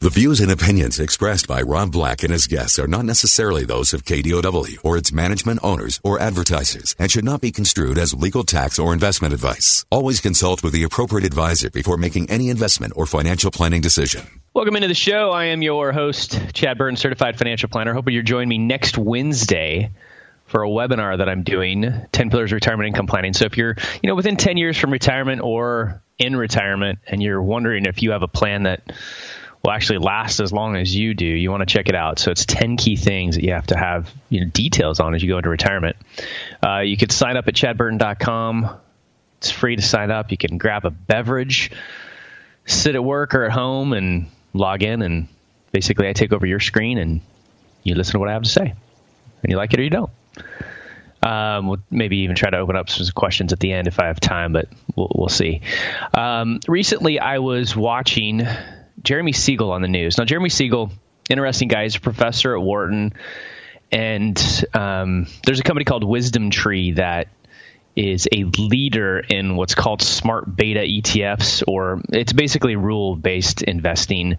The views and opinions expressed by Rob Black and his guests are not necessarily those of KDOW or its management, owners, or advertisers, and should not be construed as legal, tax, or investment advice. Always consult with the appropriate advisor before making any investment or financial planning decision. Welcome into the show. I am your host, Chad Burton, Certified Financial Planner. Hope you'll join me next Wednesday for a webinar that I'm doing, 10 Pillars of Retirement Income Planning. So if you're within 10 years from retirement or in retirement and you're wondering if you have a plan that will actually last as long as you do, you want to check it out. So it's 10 key things that you have to have details on as you go into retirement. You could sign up at chadburton.com. It's free to sign up. You can grab a beverage, sit at work or at home, and log in. And basically, I take over your screen and you listen to what I have to say. And you like it or you don't. We'll maybe even try to open up some questions at the end if I have time, but we'll see. Recently, I was watching Jeremy Siegel on the news. Now, Jeremy Siegel, interesting guy. He's a professor at Wharton, and there's a company called Wisdom Tree that is a leader in what's called smart beta ETFs, or it's basically rule-based investing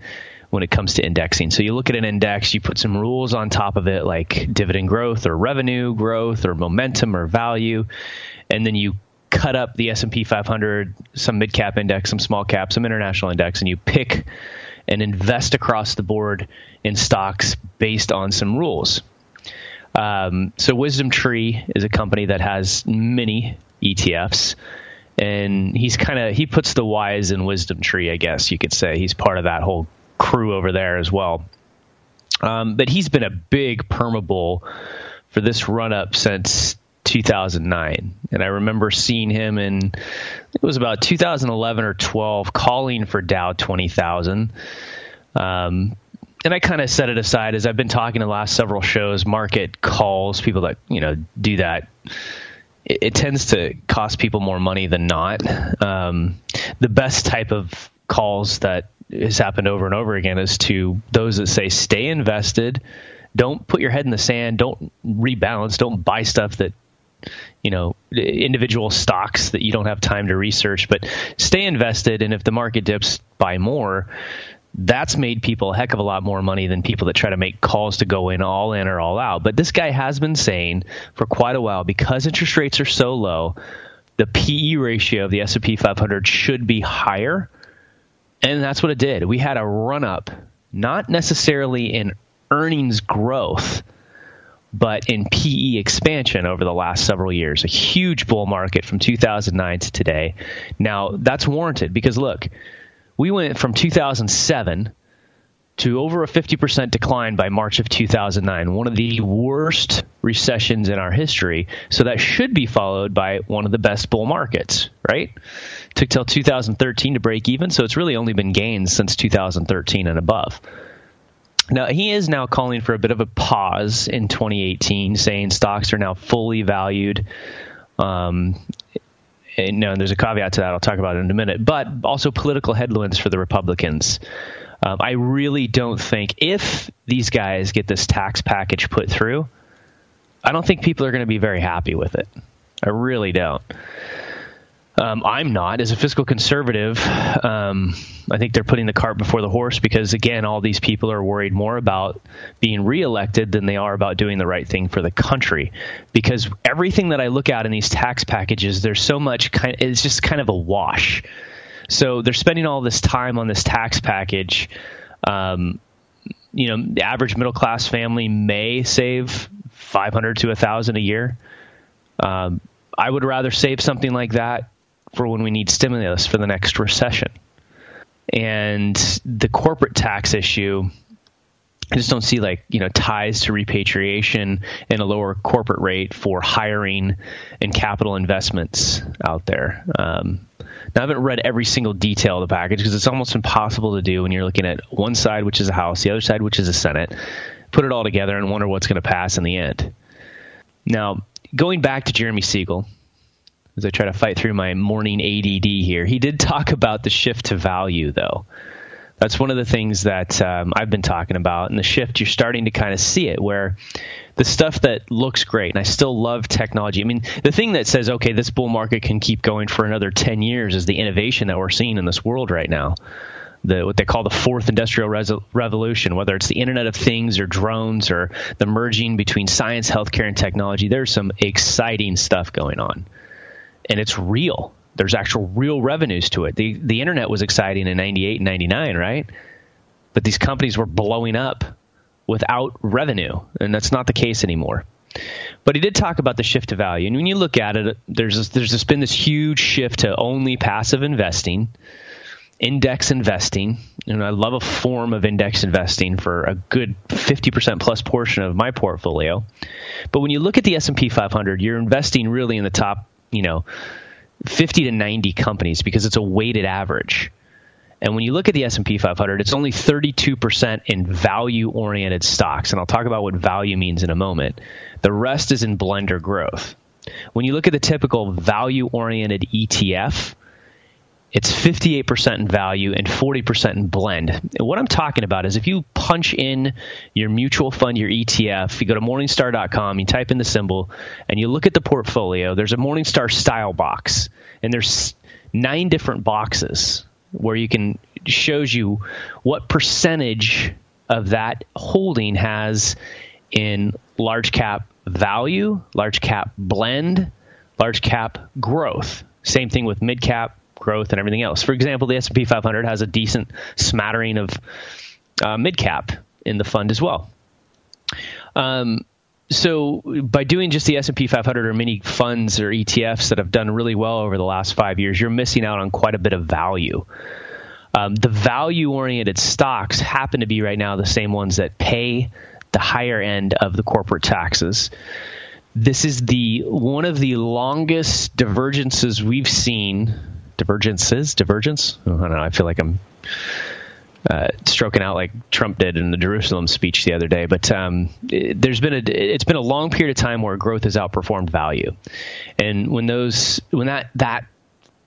when it comes to indexing. So you look at an index, you put some rules on top of it, like dividend growth or revenue growth or momentum or value, and then you cut up the S&P 500, some mid-cap index, some small cap, some international index, and you pick and invest across the board in stocks based on some rules. So Wisdom Tree is a company that has many ETFs, and he puts the wise in Wisdom Tree, I guess you could say. He's part of that whole crew over there as well. But he's been a big perma bull for this run-up since 2009. And I remember seeing him in, it was about 2011 or 12, calling for Dow 20,000. And I kind of set it aside. As I've been talking the last several shows, market calls, people that, do that, it tends to cost people more money than not. The best type of calls that has happened over and over again is to those that say, stay invested, don't put your head in the sand, don't rebalance, don't buy stuff that, individual stocks that you don't have time to research, but stay invested. And if the market dips, buy more. That's made people a heck of a lot more money than people that try to make calls to go in or all out. But this guy has been saying for quite a while, because interest rates are so low, the PE ratio of the S&P 500 should be higher. And that's what it did. We had a run up, not necessarily in earnings growth, but in PE expansion over the last several years. A huge bull market from 2009 to today. Now, that's warranted because, look, we went from 2007 to over a 50% decline by March of 2009, one of the worst recessions in our history. So that should be followed by one of the best bull markets, right? It took till 2013 to break even, so it's really only been gains since 2013 and above. Now, he is now calling for a bit of a pause in 2018, saying stocks are now fully valued. And there's a caveat to that. I'll talk about it in a minute. But also political headwinds for the Republicans. I really don't think, if these guys get this tax package put through, I don't think people are going to be very happy with it. I really don't. I'm not. As a fiscal conservative, I think they're putting the cart before the horse because, again, all these people are worried more about being reelected than they are about doing the right thing for the country. Because everything that I look at in these tax packages, there's so much, it's just kind of a wash. So they're spending all this time on this tax package. The average middle-class family may save $500 to $1,000 a year. I would rather save something like that for when we need stimulus for the next recession. And the corporate tax issue, I just don't see ties to repatriation and a lower corporate rate for hiring and capital investments out there. Now, I haven't read every single detail of the package because it's almost impossible to do when you're looking at one side, which is the House, the other side, which is the Senate, put it all together and wonder what's going to pass in the end. Now, going back to Jeremy Siegel, as I try to fight through my morning ADD here, he did talk about the shift to value, though. That's one of the things that I've been talking about. And the shift, you're starting to kind of see it, where the stuff that looks great, and I still love technology. I mean, the thing that says, okay, this bull market can keep going for another 10 years is the innovation that we're seeing in this world right now. What they call the fourth industrial revolution, whether it's the Internet of Things or drones or the merging between science, healthcare, and technology, there's some exciting stuff going on. And it's real. There's actual real revenues to it. The internet was exciting in 98 and 99, right? But these companies were blowing up without revenue, and that's not the case anymore. But he did talk about the shift to value. And when you look at it, there's been this huge shift to only passive investing, index investing. And I love a form of index investing for a good 50% plus portion of my portfolio. But when you look at the S&P 500, you're investing really in the top, 50 to 90 companies because it's a weighted average. And when you look at the S&P 500, it's only 32% in value-oriented stocks. And I'll talk about what value means in a moment. The rest is in blend or growth. When you look at the typical value-oriented ETF, it's 58% in value and 40% in blend. And what I'm talking about is if you punch in your mutual fund, your ETF, you go to Morningstar.com, you type in the symbol, and you look at the portfolio, there's a Morningstar style box. And there's 9 different boxes where it shows you what percentage of that holding has in large cap value, large cap blend, large cap growth. Same thing with mid cap growth and everything else. For example, the S&P 500 has a decent smattering of mid-cap in the fund as well. So by doing just the S&P 500 or many funds or ETFs that have done really well over the last 5 years, you're missing out on quite a bit of value. The value-oriented stocks happen to be right now the same ones that pay the higher end of the corporate taxes. This is one of the longest divergences we've seen. Divergence? Oh, I don't know. I feel like I'm stroking out like Trump did in the Jerusalem speech the other day. But it's been a long period of time where growth has outperformed value, and when that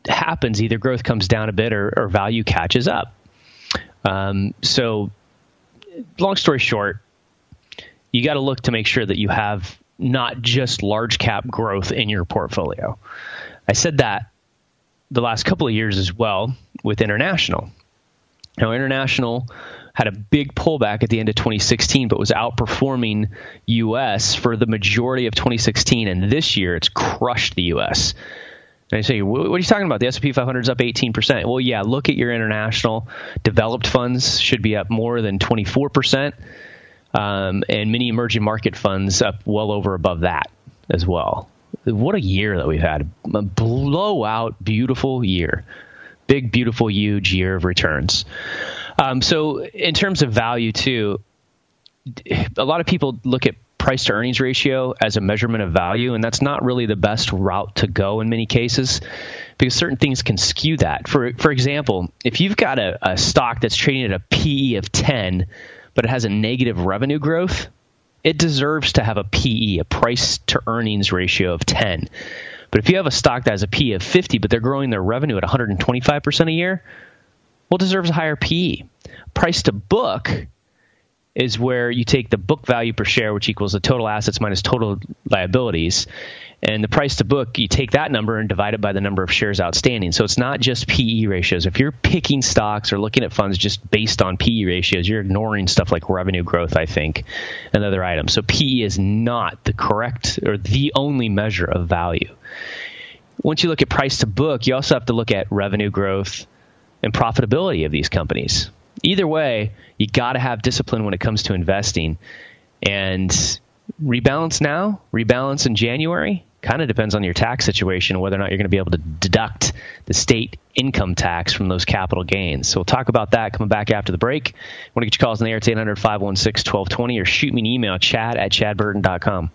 happens, either growth comes down a bit or value catches up. So, long story short, you got to look to make sure that you have not just large cap growth in your portfolio. I said that the last couple of years as well with international. Now, international had a big pullback at the end of 2016, but was outperforming U.S. for the majority of 2016. And this year, it's crushed the U.S. And I say, what are you talking about? The S&P 500 is up 18%. Well, yeah, look at your international developed funds should be up more than 24%. And many emerging market funds up well over above that as well. What a year that we've had. A blowout, beautiful year. Big, beautiful, huge year of returns. So in terms of value, too, a lot of people look at price to earnings ratio as a measurement of value, and that's not really the best route to go in many cases because certain things can skew that. For example, if you've got a stock that's trading at a PE of 10, but it has a negative revenue growth, it deserves to have a PE, a price to earnings ratio of 10. But if you have a stock that has a PE of 50, but they're growing their revenue at 125% a year, well, it deserves a higher PE. Price to book is where you take the book value per share, which equals the total assets minus total liabilities. And the price to book, you take that number and divide it by the number of shares outstanding. So it's not just PE ratios. If you're picking stocks or looking at funds just based on PE ratios, you're ignoring stuff like revenue growth, I think, and other items. So PE is not the correct or the only measure of value. Once you look at price to book, you also have to look at revenue growth and profitability of these companies. Either way, you got to have discipline when it comes to investing. And rebalance now, rebalance in January, kind of depends on your tax situation, whether or not you're going to be able to deduct the state income tax from those capital gains. So we'll talk about that coming back after the break. Want to get your calls in the air, it's 800-516-1220, or shoot me an email, chad@chadburton.com.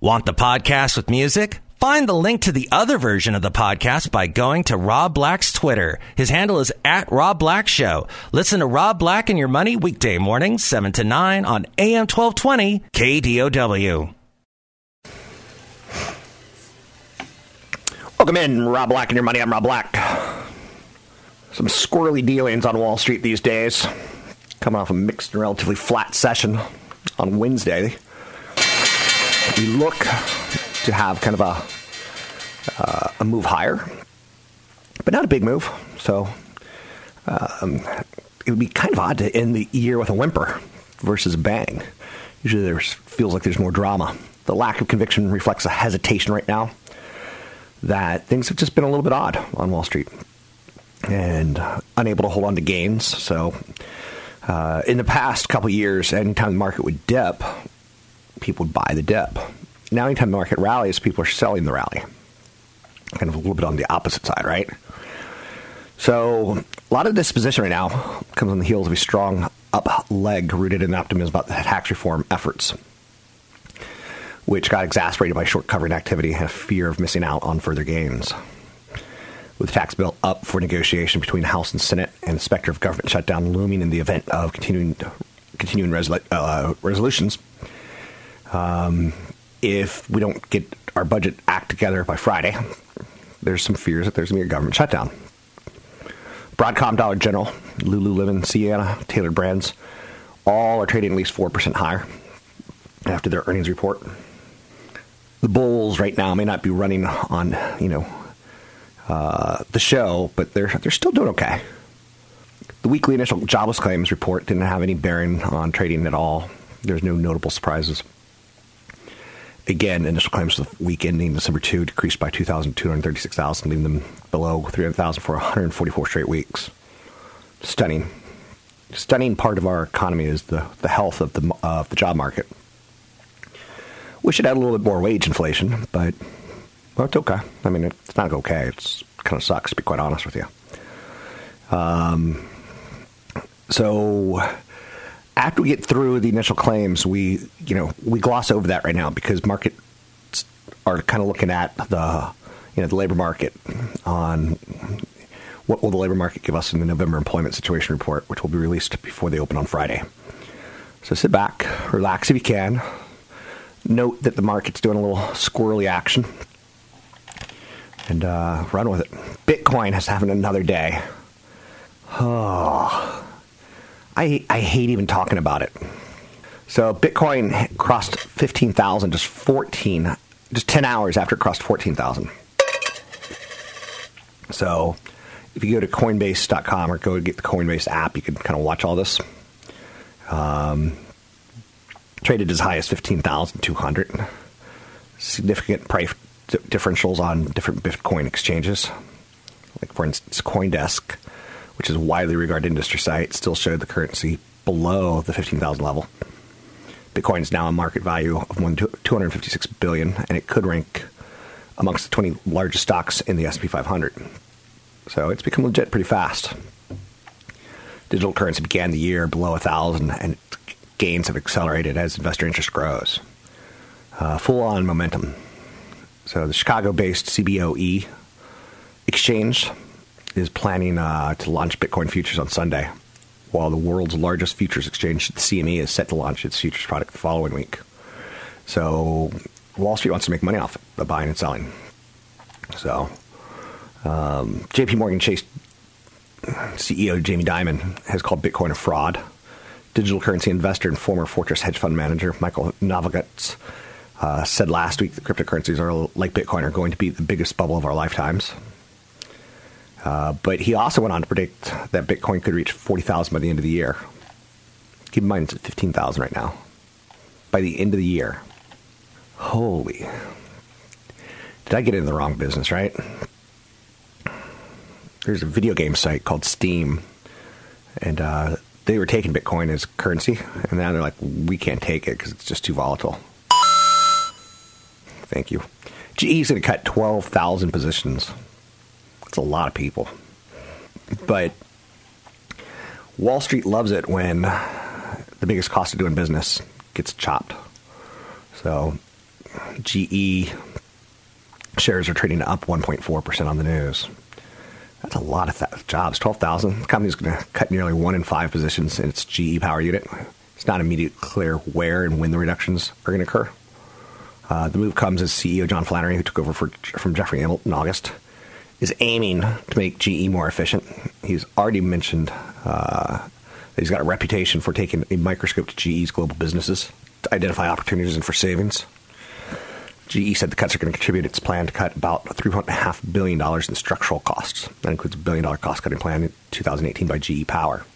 Want the podcast with music? Find the link to the other version of the podcast by going to Rob Black's Twitter. His handle is @RobBlackShow. Listen to Rob Black and Your Money weekday mornings, 7 to 9 on AM 1220 KDOW. Welcome in, Rob Black and Your Money. I'm Rob Black. Some squirrely dealings on Wall Street these days. Coming off a mixed and relatively flat session on Wednesday. We look to have kind of a move higher, but not a big move. So it would be kind of odd to end the year with a whimper versus a bang. Usually there feels like there's more drama. The lack of conviction reflects a hesitation right now that things have just been a little bit odd on Wall Street and unable to hold on to gains. So in the past couple of years, anytime the market would dip, people would buy the dip. Now, anytime the market rallies, people are selling the rally. Kind of a little bit on the opposite side, right? So a lot of disposition right now comes on the heels of a strong up leg rooted in optimism about the tax reform efforts, which got exacerbated by short covering activity and a fear of missing out on further gains. With the tax bill up for negotiation between House and Senate and the specter of government shutdown looming in the event of continuing resolutions, if we don't get our budget act together by Friday, there's some fears that there's going to be a government shutdown. Broadcom, Dollar General, Lululemon, Sienna, Tailored Brands, all are trading at least 4% higher after their earnings report. The bulls right now may not be running on, the show, but they're still doing okay. The weekly initial jobless claims report didn't have any bearing on trading at all. There's no notable surprises. Again, initial claims for the week ending December 2 decreased by 2,236,000, leaving them below 300,000 for 144 straight weeks. Stunning. Stunning part of our economy is the health of the job market. We should add a little bit more wage inflation, but well, it's okay. I mean, it's not okay. It's kind of sucks, to be quite honest with you. So after we get through the initial claims, we gloss over that right now because markets are kind of looking at the labor market on what will the labor market give us in the November employment situation report, which will be released before they open on Friday. So sit back, relax if you can. Note that the market's doing a little squirrely action and run with it. Bitcoin has having another day. Oh, I hate even talking about it. So Bitcoin crossed 15,000 just 10 hours after it crossed 14,000. So if you go to Coinbase.com or go get the Coinbase app, you can kind of watch all this. Traded as high as 15,200. Significant price differentials on different Bitcoin exchanges. Like, for instance, CoinDesk, which is a widely regarded industry site, still showed the currency below the 15,000 level. Bitcoin is now a market value of $256 billion, and it could rank amongst the 20 largest stocks in the S&P 500. So it's become legit pretty fast. Digital currency began the year below 1,000, and its gains have accelerated as investor interest grows. Full-on momentum. So the Chicago-based CBOE exchange is planning to launch Bitcoin futures on Sunday, while the world's largest futures exchange, the CME, is set to launch its futures product the following week. So Wall Street wants to make money off of buying and selling. So JPMorgan Chase CEO Jamie Dimon has called Bitcoin a fraud. Digital currency investor and former Fortress hedge fund manager Michael Novogratz said last week that cryptocurrencies are like Bitcoin are going to be the biggest bubble of our lifetimes. But he also went on to predict that Bitcoin could reach 40,000 by the end of the year. Keep in mind, it's at 15,000 right now. By the end of the year. Holy. Did I get into the wrong business, right? There's a video game site called Steam. And they were taking Bitcoin as currency. And now they're like, we can't take it because it's just too volatile. Thank you. GE is going to cut 12,000 positions. It's a lot of people. But Wall Street loves it when the biggest cost of doing business gets chopped. So GE Shares are trading up 1.4% on the news. That's a lot of jobs, 12,000. The company's going to cut nearly 1 in 5 positions in its GE power unit. It's not immediately clear where and when the reductions are going to occur. The move comes as CEO John Flannery, who took over from Jeffrey Immelt in August, is aiming to make GE more efficient. He's already mentioned that he's got a reputation for taking a microscope to GE's global businesses to identify opportunities and for savings. GE said the cuts are going to contribute its plan to cut about $3.5 billion in structural costs. That includes a $1 billion cost-cutting plan in 2018 by GE Power.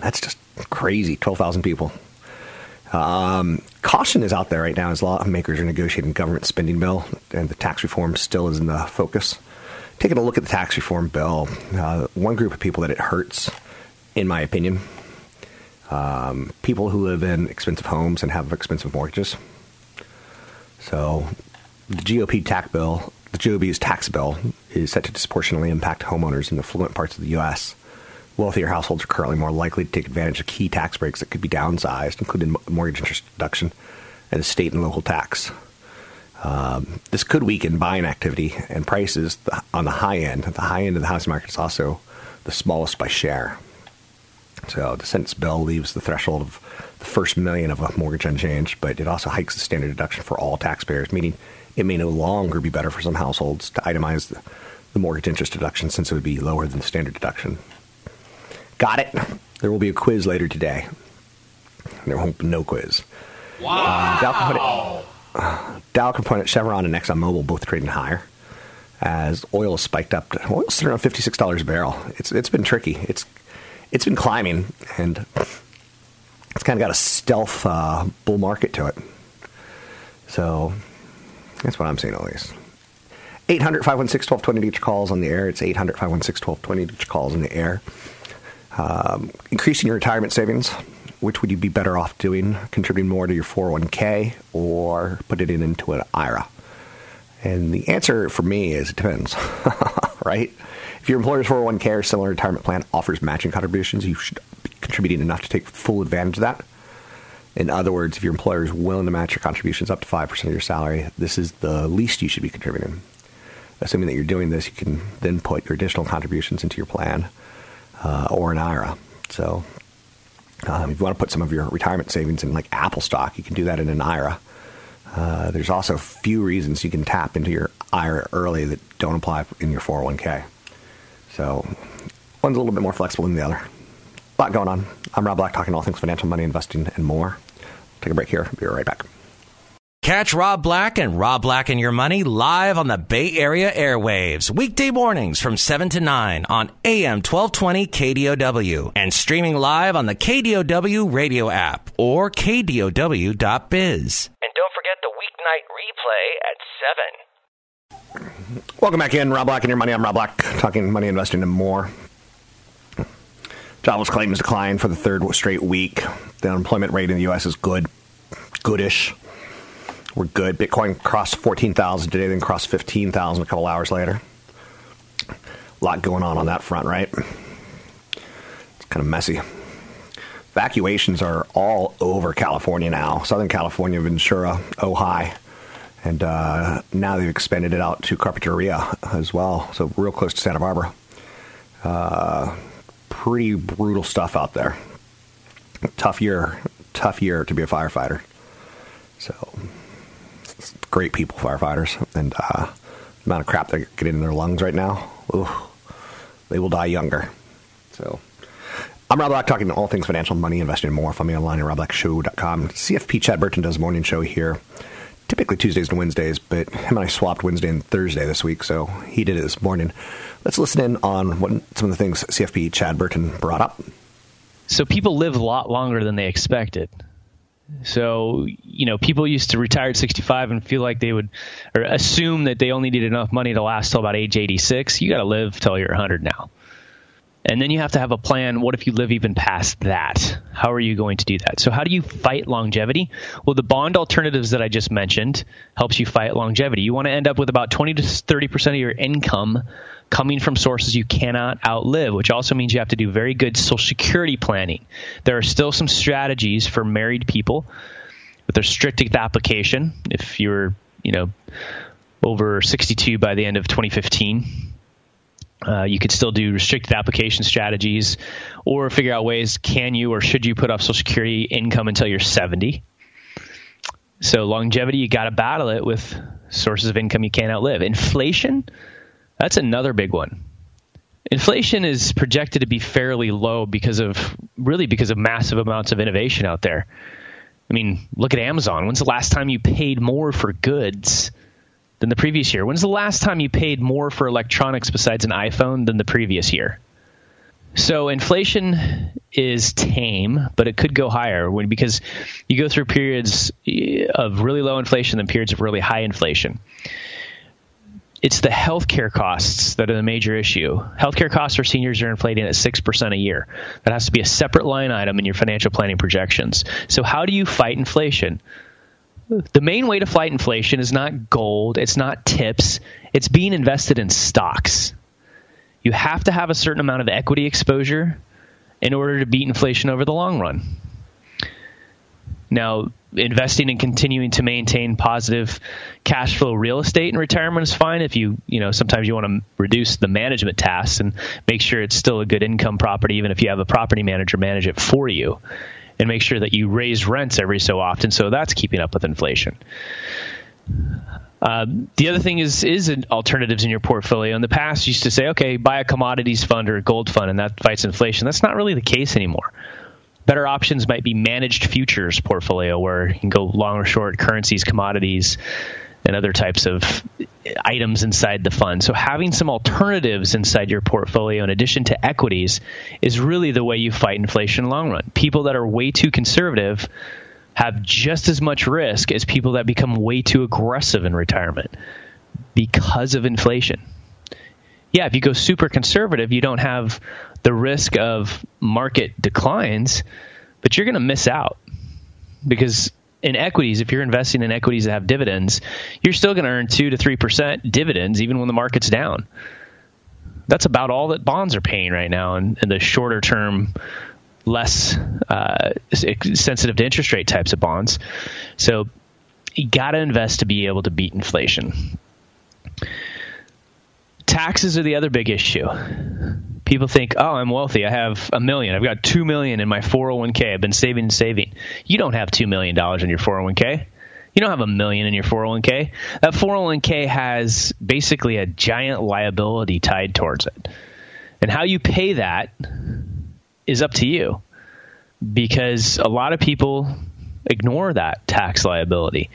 That's just crazy, 12,000 people. Caution is out there right now as lawmakers are negotiating a government spending bill, and the tax reform still is in the focus. Taking a look at the tax reform bill, one group of people that it hurts, in my opinion, people who live in expensive homes and have expensive mortgages. So the GOP tax bill, the GOP's tax bill, is set to disproportionately impact homeowners in affluent parts of the U.S. Wealthier households are currently more likely to take advantage of key tax breaks that could be downsized, including mortgage interest deduction and the state and local tax. This could weaken buying activity and prices on the high end. The high end of the housing market is also the smallest by share. So the Senate's bill leaves the threshold of the first million of a mortgage unchanged, but it also hikes the standard deduction for all taxpayers, meaning it may no longer be better for some households to itemize the mortgage interest deduction since it would be lower than the standard deduction. Got it? There will be a quiz later today. There won't be no quiz. Wow! Dow component Chevron and ExxonMobil both trading higher as oil has spiked up. Oil's sitting around $56 a barrel. It's been tricky. It's been climbing, and it's kind of got a stealth bull market to it. So that's what I'm seeing at least. 800-516-1220 to get your calls on the air. It's 800-516-1220 to get your calls on the air. Increasing your retirement savings, which would you be better off doing? Contributing more to your 401k or put it into an IRA? And the answer for me is it depends, right? If your employer's 401k or similar retirement plan offers matching contributions, you should be contributing enough to take full advantage of that. In other words, if your employer is willing to match your contributions up to 5% of your salary, this is the least you should be contributing. Assuming that you're doing this, you can then put your additional contributions into your plan or an IRA. So if you want to put some of your retirement savings in like Apple stock, you can do that in an IRA. There's also few reasons you can tap into your IRA early that don't apply in your 401k. So one's a little bit more flexible than the other. A lot going on. I'm Rob Black, talking all things financial, money, investing, and more. Take a break here. Be right back. Catch Rob Black and Rob Black and Your Money live on the Bay Area airwaves, weekday mornings from 7 to 9 on AM 1220 KDOW and streaming live on the KDOW radio app or KDOW.biz. And don't forget the weeknight replay at 7. Welcome back in, Rob Black and Your Money. I'm Rob Black, talking money, investing, and more. Jobless claims declined for the third straight week. The unemployment rate in the U.S. is goodish. We're good. Bitcoin crossed 14,000 today, then crossed 15,000 a couple hours later. A lot going on that front, right? It's kind of messy. Evacuations are all over California now. Southern California, Ventura, Ojai. And now they've expanded it out to Carpinteria as well. So real close to Santa Barbara. Pretty brutal stuff out there. Tough year to be a firefighter. So great people, firefighters, and the amount of crap they're getting in their lungs right now, they will die younger. So I'm Rob Black, talking to all things financial, money, investing, and more. Find me online at robblackshow.com. CFP Chad Burton does a morning show here, typically Tuesdays and Wednesdays, but him and I swapped Wednesday and Thursday this week, so he did it this morning. Let's listen in on some of the things CFP Chad Burton brought up. So people live a lot longer than they expected. So, you know, people used to retire at 65 and feel like they would, or assume that they only needed enough money to last till about age 86. You got to live till you're 100 now. And then you have to have a plan. What if you live even past that? How are you going to do that? So how do you fight longevity? Well, the bond alternatives that I just mentioned helps you fight longevity. You want to end up with about 20 to 30% of your income coming from sources you cannot outlive, which also means you have to do very good Social Security planning. There are still some strategies for married people with their strict application. If you're, over 62 by the end of 2015. You could still do restricted application strategies or figure out ways, can you or should you put off Social Security income until you're 70? So longevity, you got to battle it with sources of income you can't outlive. Inflation, that's another big one. Inflation is projected to be fairly low because of massive amounts of innovation out there. I mean, look at Amazon. When's the last time you paid more for goods than the previous year? When's the last time you paid more for electronics besides an iPhone than the previous year? So inflation is tame, but it could go higher because you go through periods of really low inflation and periods of really high inflation. It's the healthcare costs that are the major issue. Healthcare costs for seniors are inflating at 6% a year. That has to be a separate line item in your financial planning projections. So how do you fight inflation? The main way to fight inflation is not gold. It's not tips. It's being invested in stocks. You have to have a certain amount of equity exposure in order to beat inflation over the long run. Now, investing and continuing to maintain positive cash flow real estate in retirement is fine. If you sometimes you want to reduce the management tasks and make sure it's still a good income property, even if you have a property manager manage it for you. And make sure that you raise rents every so often, so that's keeping up with inflation. The other thing is alternatives in your portfolio. In the past, you used to say, okay, buy a commodities fund or a gold fund, and that fights inflation. That's not really the case anymore. Better options might be managed futures portfolio, where you can go long or short currencies, commodities, and other types of items inside the fund. So having some alternatives inside your portfolio in addition to equities is really the way you fight inflation in the long run. People that are way too conservative have just as much risk as people that become way too aggressive in retirement because of inflation. Yeah, if you go super conservative, you don't have the risk of market declines, but you're going to miss out because in equities, if you're investing in equities that have dividends, you're still going to earn 2 to 3% dividends even when the market's down. That's about all that bonds are paying right now in the shorter term, less sensitive to interest rate types of bonds. So you got to invest to be able to beat inflation. Taxes are the other big issue. People think, oh, I'm wealthy. I have $1 million. I've got $2 million in my 401k. I've been saving and saving. You don't have $2 million in your 401k. You don't have $1 million in your 401k. That 401k has basically a giant liability tied towards it. And how you pay that is up to you because a lot of people ignore that tax liability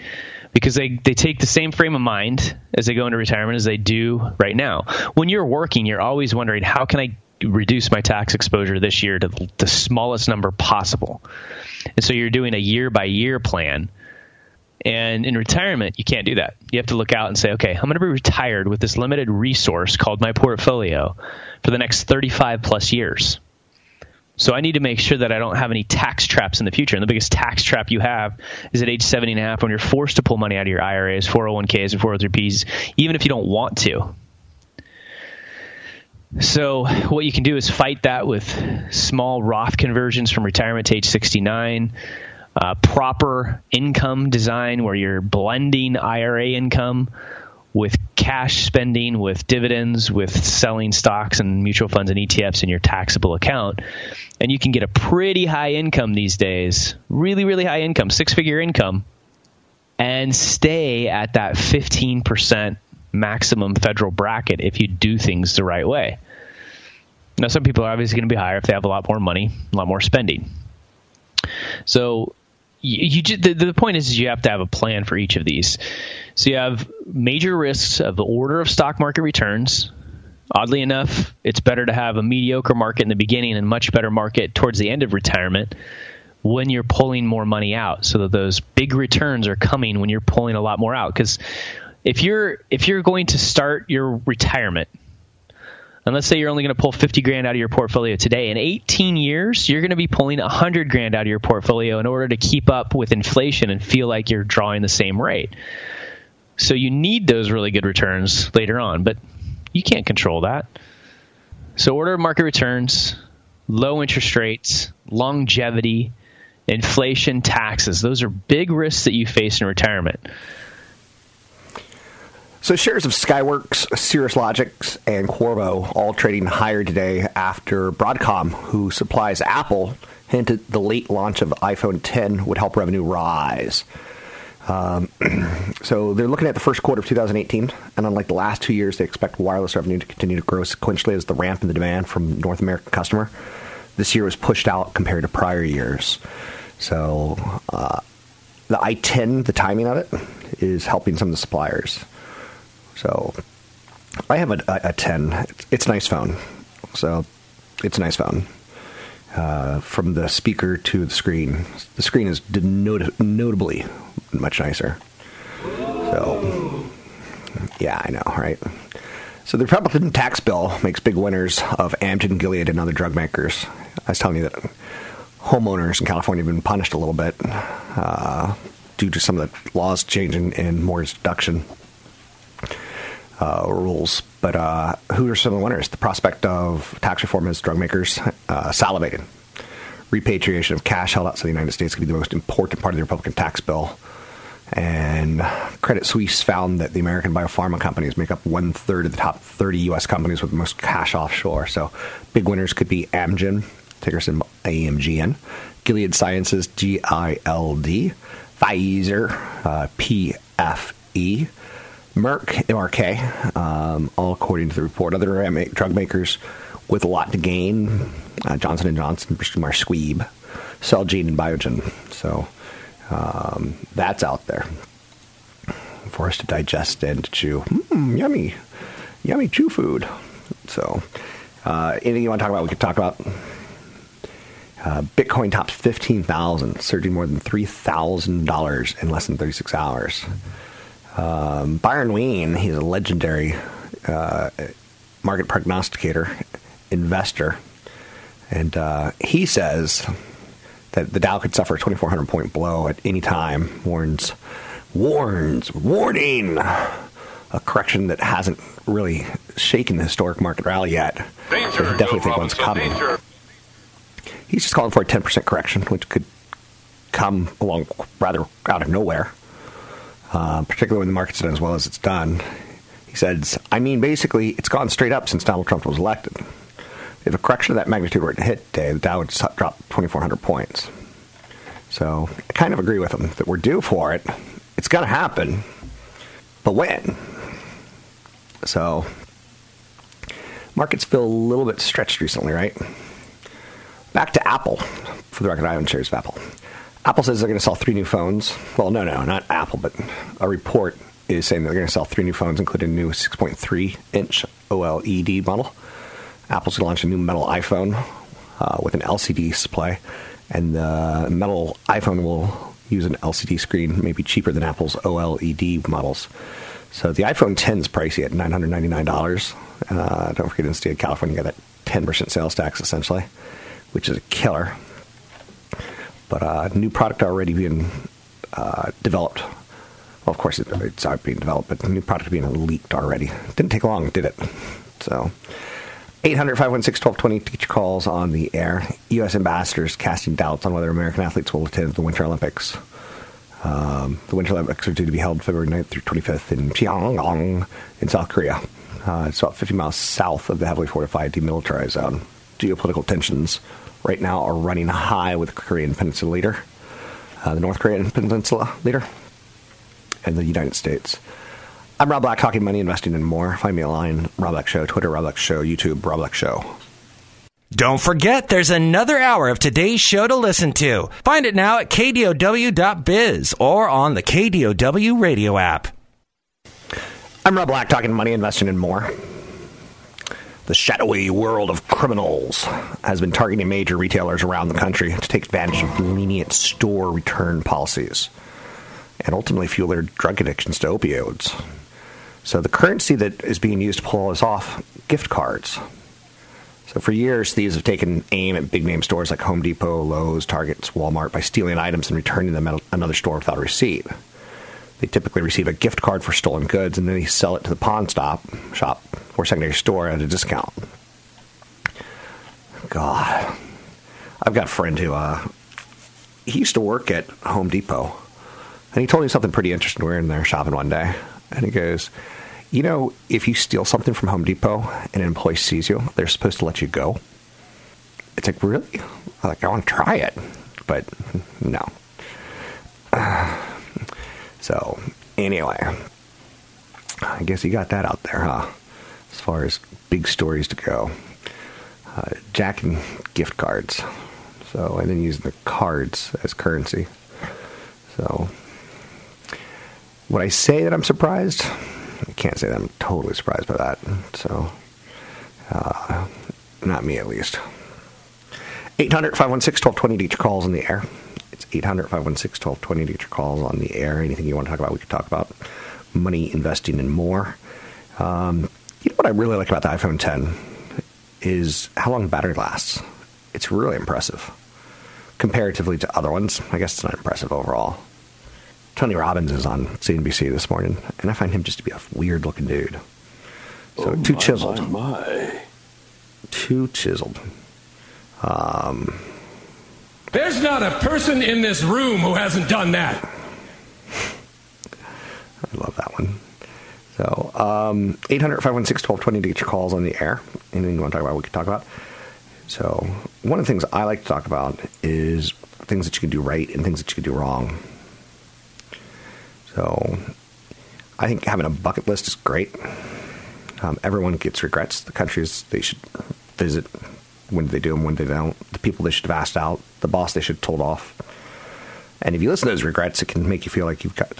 because they take the same frame of mind as they go into retirement as they do right now. When you're working, you're always wondering, how can I reduce my tax exposure this year to the smallest number possible? And so you're doing a year-by-year plan. And in retirement, you can't do that. You have to look out and say, okay, I'm going to be retired with this limited resource called my portfolio for the next 35-plus years. So I need to make sure that I don't have any tax traps in the future. And the biggest tax trap you have is at age 70 and a half when you're forced to pull money out of your IRAs, 401ks, and 403bs, even if you don't want to. So what you can do is fight that with small Roth conversions from retirement to age 69, proper income design where you're blending IRA income with cash spending, with dividends, with selling stocks and mutual funds and ETFs in your taxable account. And you can get a pretty high income these days, really, really high income, six-figure income, and stay at that 15% maximum federal bracket if you do things the right way. Now, some people are obviously going to be higher if they have a lot more money, a lot more spending. So the point is you have to have a plan for each of these. So you have major risks of the order of stock market returns. Oddly enough, it's better to have a mediocre market in the beginning and much better market towards the end of retirement when you're pulling more money out so that those big returns are coming when you're pulling a lot more out. Because if you're going to start your retirement, and let's say you're only going to pull $50,000 out of your portfolio today. In 18 years, you're going to be pulling $100,000 out of your portfolio in order to keep up with inflation and feel like you're drawing the same rate. So you need those really good returns later on, but you can't control that. So order of market returns, low interest rates, longevity, inflation, taxes. Those are big risks that you face in retirement. So shares of Skyworks, Cirrus Logic, and Qorvo all trading higher today after Broadcom, who supplies Apple, hinted the late launch of iPhone X would help revenue rise. So they're looking at the first quarter of 2018, and unlike the last 2 years, they expect wireless revenue to continue to grow sequentially as the ramp in the demand from North American customer this year was pushed out compared to prior years. So the i10, the timing of it, is helping some of the suppliers. So I have a 10. It's a nice phone. So it's a nice phone. From the speaker to the screen is notably much nicer. So, yeah, I know, right? So the Republican tax bill makes big winners of Amgen, Gilead, and other drug makers. I was telling you that homeowners in California have been punished a little bit due to some of the laws changing and mortgage deduction rules. But who are some of the winners? The prospect of tax reform has drug makers salivated. Repatriation of cash held outside the United States could be the most important part of the Republican tax bill. And Credit Suisse found that the American biopharma companies make up one-third of the top 30 U.S. companies with the most cash offshore. So big winners could be Amgen, ticker symbol AMGN, Gilead Sciences, GILD, Pfizer, PFE, Merck, MRK, all according to the report. Other drug makers with a lot to gain, Johnson & Johnson, Bristol-Myers Squibb, Celgene, and Biogen. So that's out there for us to digest and to chew. Yummy. Yummy chew food. So anything you want to talk about, we could talk about. Bitcoin tops 15,000, surging more than $3,000 in less than 36 hours. Byron Wien, he's a legendary market prognosticator, investor, and he says that the Dow could suffer a 2,400-point blow at any time, warning, a correction that hasn't really shaken the historic market rally yet. Danger, so he definitely think one's coming. Danger. He's just calling for a 10% correction, which could come along rather out of nowhere. Particularly when the market's done as well as it's done. He says, I mean, basically, it's gone straight up since Donald Trump was elected. If a correction of that magnitude were to hit today, the Dow would drop 2,400 points. So I kind of agree with him that we're due for it. It's going to happen. But when? So markets feel a little bit stretched recently, right? Back to Apple. For the record, I own shares of Apple. Apple says they're going to sell three new phones. Well, no, not Apple, but a report is saying they're going to sell three new phones, including a new 6.3-inch OLED model. Apple's going to launch a new metal iPhone with an LCD display, and the metal iPhone will use an LCD screen, maybe cheaper than Apple's OLED models. So the iPhone X is pricey at $999. Don't forget, in the state of California, you got that 10% sales tax, essentially, which is a killer. But new product already being developed. Well, of course, it's not being developed, but new product being leaked already. Didn't take long, did it? So, 800-516-1220 to get your calls on the air. U.S. ambassadors casting doubts on whether American athletes will attend the Winter Olympics. The Winter Olympics are due to be held February 9th through 25th in Pyongyang in South Korea. It's about 50 miles south of the heavily fortified demilitarized zone. Geopolitical tensions right now are running high with the North Korean Peninsula leader, and the United States. I'm Rob Black, talking money, investing, and more. Find me online, Rob Black Show, Twitter, Rob Black Show, YouTube, Rob Black Show. Don't forget, there's another hour of today's show to listen to. Find it now at KDOW.biz or on the KDOW radio app. I'm Rob Black, talking money, investing, and more. The shadowy world of criminals has been targeting major retailers around the country to take advantage of lenient store return policies and ultimately fuel their drug addictions to opioids. So the currency that is being used to pull us off, gift cards. So for years, these have taken aim at big-name stores like Home Depot, Lowe's, Targets, Walmart by stealing items and returning them at another store without a receipt. They typically receive a gift card for stolen goods, and then they sell it to the pawn shop or secondary store at a discount. God. I've got a friend who, he used to work at Home Depot, and he told me something pretty interesting. We were in there shopping one day, and he goes, You know, if you steal something from Home Depot and an employee sees you, they're supposed to let you go. It's like, really? Like, I want to try it, but no. So, anyway, I guess you got that out there, huh? As far as big stories to go. Jacking gift cards. So, and then using the cards as currency. So, would I say that I'm surprised? I can't say that I'm totally surprised by that. So, not me at least. 800-516-1220 to get your calls on the air. It's 800-516-1220 to get your calls on the air. Anything you want to talk about, we can talk about. Money, investing, and more. You know what I really like about the iPhone X is how long the battery lasts. It's really impressive. Comparatively to other ones, I guess it's not impressive overall. Tony Robbins is on CNBC this morning, and I find him just to be a weird-looking dude. So, too chiseled. Too chiseled. There's not a person in this room who hasn't done that. I love that one. So, 800-516-1220 to get your calls on the air. Anything you want to talk about, we can talk about. So, one of the things I like to talk about is things that you can do right and things that you can do wrong. So, I think having a bucket list is great. Everyone gets regrets. The countries they should visit, when they do them, when they don't. The people they should have asked out. The boss they should have told off. And if you listen to those regrets, it can make you feel like you've got